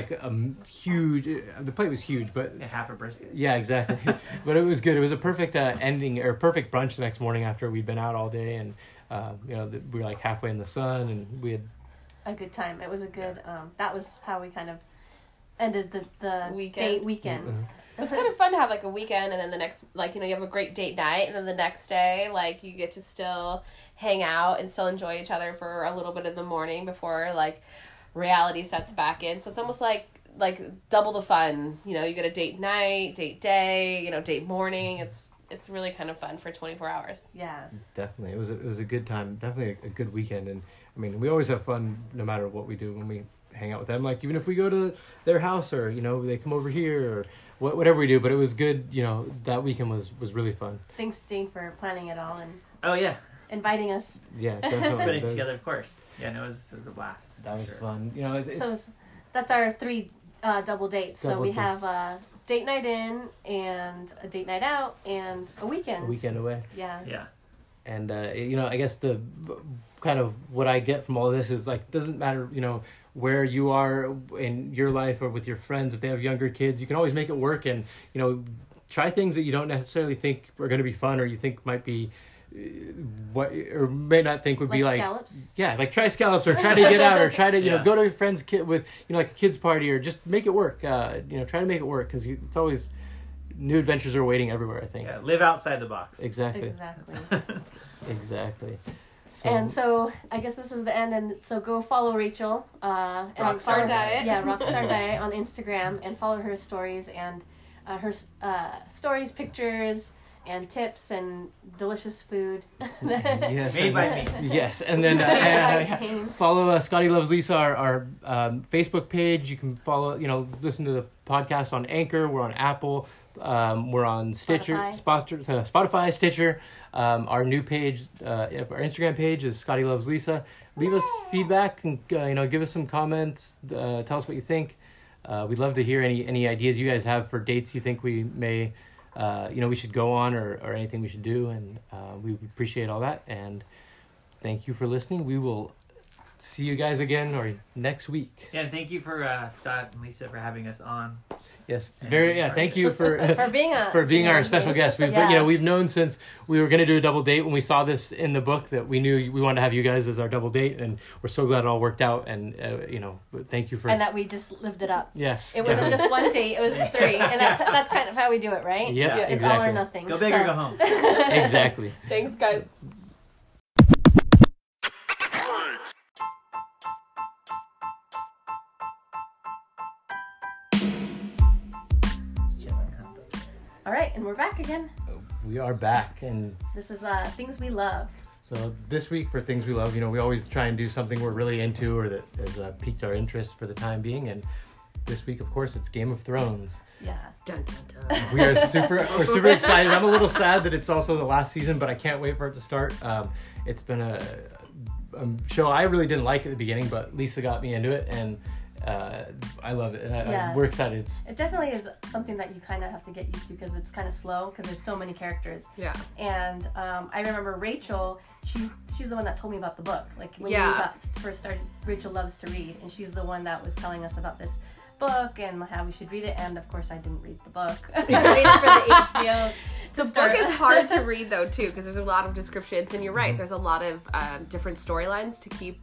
huge. The plate was huge, but half a brisket. Yeah, exactly. But it was good. It was a perfect ending or perfect brunch the next morning after we'd been out all day, and we were halfway in the sun, and we had a good time. It was a good. That was how we kind of ended the weekend. Mm-hmm. It's kind of fun to have a weekend, and then the next you have a great date night, and then the next day you get to still hang out and still enjoy each other for a little bit in the morning before reality sets back in. So it's almost like double the fun. You get a date night, date day, date morning. It's really kind of fun for 24 hours. Yeah. Definitely. It was a good time. Definitely a good weekend. And I mean, we always have fun no matter what we do when we hang out with them. Like, even if we go to their house or, you know, they come over here or whatever we do. But it was good, you know, that weekend was really fun. Thanks, Dean, for planning it all and inviting us. Yeah, definitely. Putting it together, of course. Yeah, no, it was a blast. That was fun. You know, so that's our three double dates. So we have date night in and a date night out and a weekend. A weekend away. Yeah. Yeah. And, you know, I guess the kind of what I get from all this is, like, doesn't matter, you know, where you are in your life or with your friends. If they have younger kids, you can always make it work and, you know, try things that you don't necessarily think are going to be fun or you think might be what or may not think would be like scallops? Yeah, like try scallops or try to get out or try to, you know, go to your friend's kid with, you know, like a kid's party or just make it work. You know, try to make it work because it's always new adventures are waiting everywhere, I think. Yeah, live outside the box. Exactly. Exactly. So. And so I guess this is the end. And so go follow Rachel. And Rockstar Diet. Yeah, Rockstar Diet on Instagram and follow her stories and her stories, pictures, and tips and delicious food. Yes, made by me. Yes, and then follow Scotty Loves Lisa, our Facebook page. You can follow, you know, listen to the podcast on Anchor. We're on Apple. We're on Stitcher, Spotify, Stitcher. Our new page, our Instagram page is Scotty Loves Lisa. Leave us feedback and you know, give us some comments. Tell us what you think. We'd love to hear any ideas you guys have for dates you think we may. You know, we should go on or anything we should do, and we appreciate all that, and thank you for listening. We will see you guys again or next week. Yeah, and thank you for Scott and Lisa for having us on. Yes, thank you for being our special guest. We've known since we were going to do a double date when we saw this in the book that we knew we wanted to have you guys as our double date, and we're so glad it all worked out. And you know, thank you for and that we just lived it up. Yes, it wasn't just one date; it was three, and that's kind of how we do it, right? Yeah, it's exactly. All or nothing. Go big or go home. Exactly. Thanks, guys. All right, and we're back again. We are back, and this is Things We Love. So this week for Things We Love, you know, we always try and do something we're really into or that has piqued our interest for the time being, and this week, of course, it's Game of Thrones. Yeah. Dun, dun, dun. We're super excited. I'm a little sad that it's also the last season, but I can't wait for it to start. It's been a show I really didn't like at the beginning, but Lisa got me into it, and I love it, and we're excited. It definitely is something that you kind of have to get used to because it's kind of slow because there's so many characters. Yeah. And I remember Rachel, she's the one that told me about the book. Like when we first started, Rachel loves to read, and she's the one that was telling us about this book and how we should read it. And of course, I didn't read the book. I waited for the HBO. The book is hard to read though too because there's a lot of descriptions, and you're right, there's a lot of different storylines to keep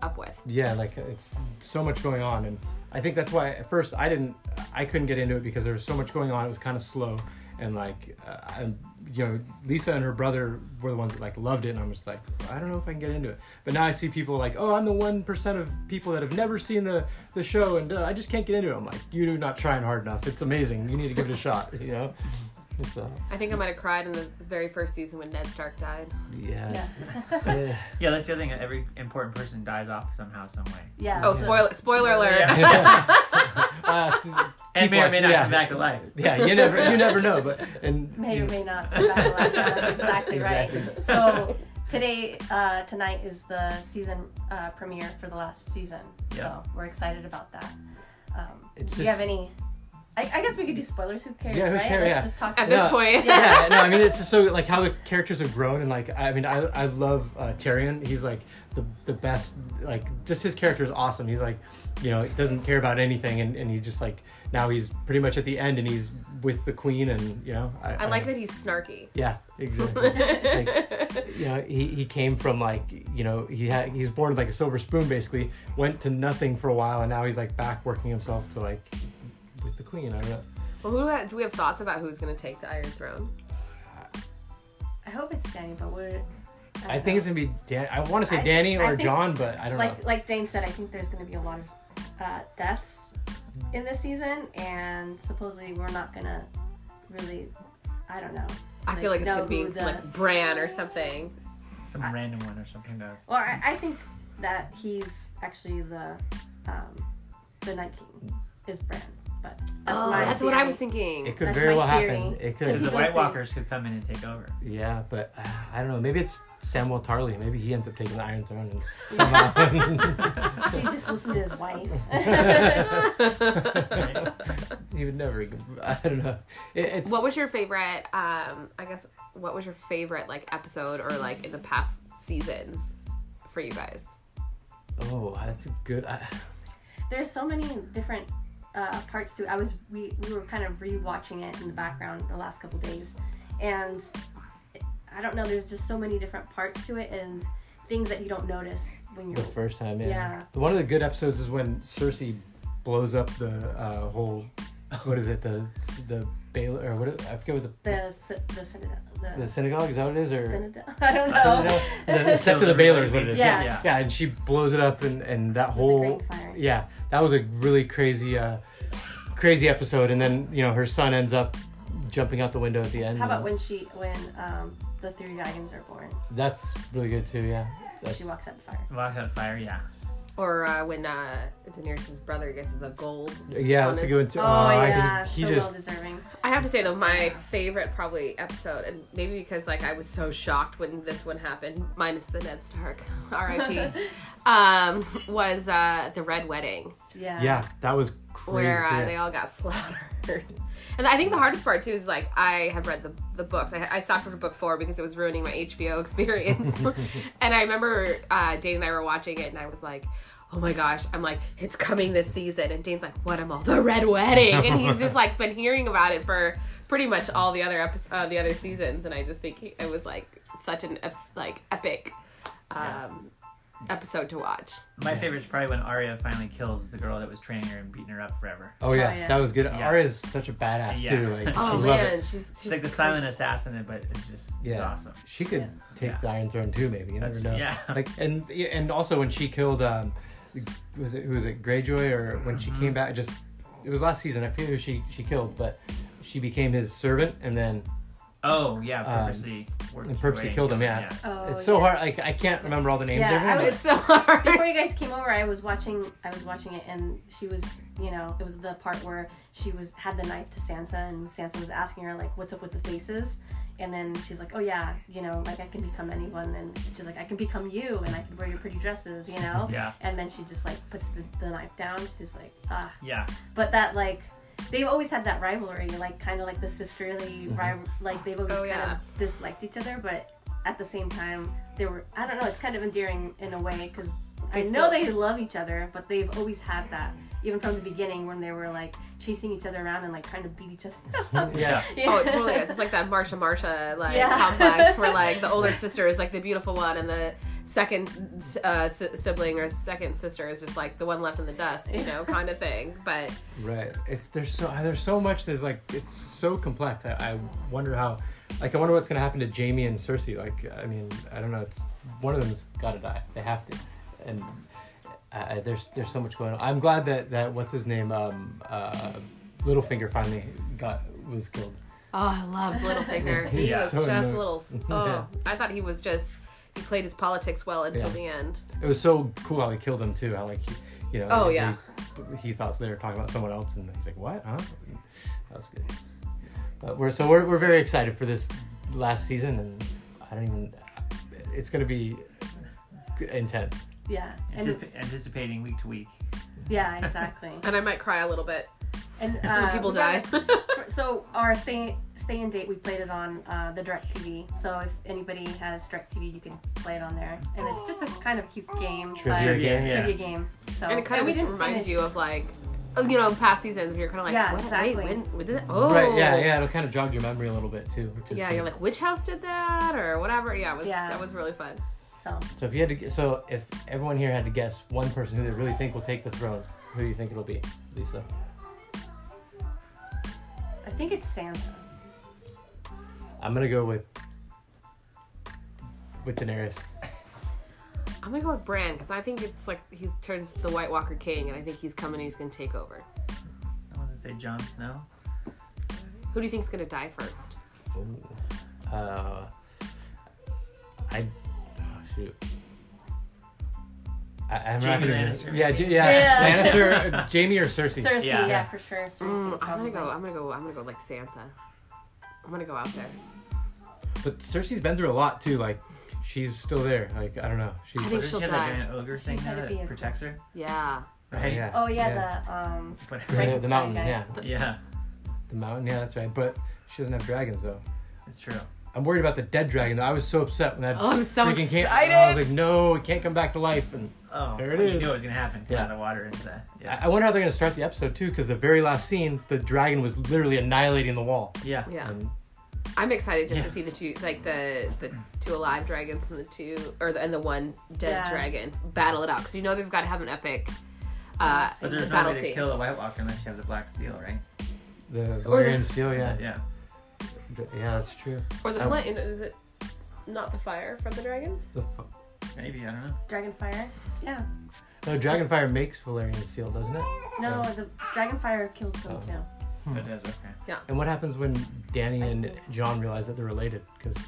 up with. Yeah, like it's so much going on, and I think that's why at first I couldn't get into it because there was so much going on. It was kind of slow, and like you know, Lisa and her brother were the ones that like loved it, and I'm just like, I don't know if I can get into it. But now I see people like, oh, I'm the 1% of people that have never seen the show, and I just can't get into it. I'm like, you're not trying hard enough. It's amazing. You need to give it a shot, you know. So. I think I might have cried in the very first season when Ned Stark died. Yes. Yeah. Yeah, that's the other thing. Every important person dies off somehow, some way. Yeah. Oh, spoiler alert. Yeah. And may or may not come back to life. Yeah, you never know. But may or may not come back to life. That's exactly right. So tonight is the season premiere for the last season. Yeah. So we're excited about that. Do you have any... I guess we could do spoilers. Who cares, right? Let's just talk at this point. Yeah. Yeah, no, I mean, it's just so, like, how the characters have grown, and, like, I mean, I love Tyrion. He's, like, the best, like, just his character is awesome. He's, like, you know, he doesn't care about anything, and he just, like, now he's pretty much at the end, and he's with the queen, and, you know. I like that he's snarky. Yeah, exactly. Like, you know, he came from, like, you know, he was born with, like, a silver spoon, basically, went to nothing for a while, and now he's, like, back working himself to, like... with the queen, I don't know. Well, do we have thoughts about who's going to take the Iron Throne? I hope it's Danny, but I think it's going to be Danny. I want to say Danny or John, but I don't know. Like Dane said, I think there's going to be a lot of deaths in this season, and supposedly we're not going to really, I don't know. I feel like it's going to be like Bran or something. Some random one or something does. Well, I think that he's actually the Night King is Bran. But that's what I was thinking. It could very well happen. It could. The White Walkers could come in and take over. Yeah, but I don't know. Maybe it's Samuel Tarly. Maybe he ends up taking the Iron Throne and somehow. Should he just listen to his wife? He would never. I don't know. It's. What was your favorite? I guess what was your favorite episode or in the past seasons for you guys? Oh, that's a good. There's so many different. Parts two. We were kind of re-watching it in the background the last couple days, and I don't know. There's just so many different parts to it and things that you don't notice when you're the first time. Yeah. One of the good episodes is when Cersei blows up the whole. What is it? The bail or what? I forget what the synagogue. The synagogue, is that what it is, or synagogue? I don't know. The Sept of the Baylor is what it is. Yeah. And she blows it up and that whole fire. Yeah. That was a really crazy episode, and then her son ends up jumping out the window at the end. How about when the three dragons are born? That's really good too. Yeah, she walks out the fire. Yeah. Or when Daenerys' brother gets the gold. Yeah, that's a good one too. Oh yeah, well deserving. I have to say though, my favorite probably episode, and maybe because I was so shocked when this one happened, minus the Ned Stark, R.I.P. Was the Red Wedding. Yeah, that was crazy. Where they all got slaughtered. And I think the hardest part too is I have read the books. I stopped at book 4 because it was ruining my HBO experience. And I remember Dane and I were watching it, and I was like, oh my gosh, I'm like, it's coming this season. And Dane's like, what am I? The Red Wedding. And he's just been hearing about it for pretty much all the other the other seasons. And I just think it was such an epic episode to watch. My favorite is probably when Arya finally kills the girl that was training her and beating her up forever. Oh yeah. That was good. Yeah. Arya's such a badass too. She's the silent assassin, but it's just awesome. She could take the Iron Throne too, maybe. You never know. Yeah. And also when she killed was it Greyjoy, or when she came back, it was last season. I forget who she killed, but she became his servant, and then. Oh, yeah, purposely killed him, yeah. Oh, it's so hard, I can't remember all the names. Yeah, it's so hard. Before you guys came over, I was watching it, and she was, it was the part where she had the knife to Sansa, and Sansa was asking her, what's up with the faces? And then she's like, oh yeah, I can become anyone, and she's like, I can become you, and I can wear your pretty dresses, Yeah. And then she just, puts the knife down, she's like, ah. Yeah. But that, they've always had that rivalry, kind of like the sisterly rivalry. They've always kind of disliked each other, but at the same time, they were, I don't know, it's kind of endearing in a way, because I know they love each other, but they've always had that, even from the beginning when they were chasing each other around and trying to beat each other up. Yeah. Oh, it totally is. It's that Marsha complex where the older sister is the beautiful one, and the second sibling or second sister is just the one left in the dust, kind of thing. But right, there's so much. There's it's so complex. I wonder how, I wonder what's gonna happen to Jaime and Cersei. I don't know. It's one of them's gotta die. They have to. And there's so much going on. I'm glad that what's his name, Littlefinger finally was killed. Oh, I loved Littlefinger. He was so just annoying. I thought he was just. He played his politics well until the end. It was so cool how he killed him too. How he thought they were talking about someone else, and he's like, "What? Huh?" That was good. But we're very excited for this last season, and it's going to be intense. Yeah, anticipating week to week. Yeah, exactly. And I might cry a little bit. And when people die. So our stay in date, we played it on the DirecTV. So if anybody has DirecTV, you can play it on there. And it's just a kind of cute game. Trivia game. So and it kind of just reminds you of past seasons. You're kind of what? Exactly. Wait, when did it? Oh. Right. Yeah. It'll kind of jog your memory a little bit too. Yeah. You're like, which house did that or whatever. Yeah. That was really fun. So if you had to, if everyone here had to guess one person who they really think will take the throne, who do you think it'll be, Lisa? I think it's Sansa. I'm gonna go with Daenerys. I'm gonna go with Bran because I think it's he turns the White Walker king, and I think he's coming. He's gonna take over. I was gonna say Jon Snow. Who do you think's gonna die first? Ooh. Oh shoot! I'm not gonna. Yeah. Lannister, Jamie or Cersei. Cersei, yeah, for sure. Cersei, I'm gonna go like Sansa. I'm gonna go out there. But Cersei's been through a lot too. Like, she's still there. Like, I don't know. She's, I think she'll die. She had a giant ogre thing that protects her. Yeah. Right. Yeah. Oh yeah, the mountain. Guy. Yeah. The mountain. Yeah, that's right. But she doesn't have dragons though. It's true. I'm worried about the dead dragon though. I was so upset when that freaking came. I was like, no, it can't come back to life. And there it is. You knew it was gonna happen. Yeah. Out of the water into that. Yeah. I wonder how they're gonna start the episode too, because the very last scene, the dragon was literally annihilating the wall. Yeah. Yeah. And I'm excited just to see the two, like the two alive dragons and the one dead dragon battle it out, because you know they've got to have an epic. But there's no way to kill a White Walker unless you have the black steel, right? The Valyrian steel, yeah, that's true. Or the flint. Is it not the fire from the dragons? Maybe, I don't know. Dragon fire? Yeah. No, dragon fire makes Valyrian steel, doesn't it? No, the dragon fire kills them too. It does, okay. Yeah. And what happens when Danny and John realize that they're related? Because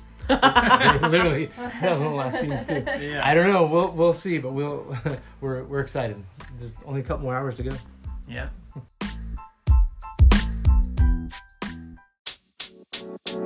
literally, that was one of the last scenes too. Yeah. I don't know. We'll see, but we're excited. There's only a couple more hours to go. Yeah.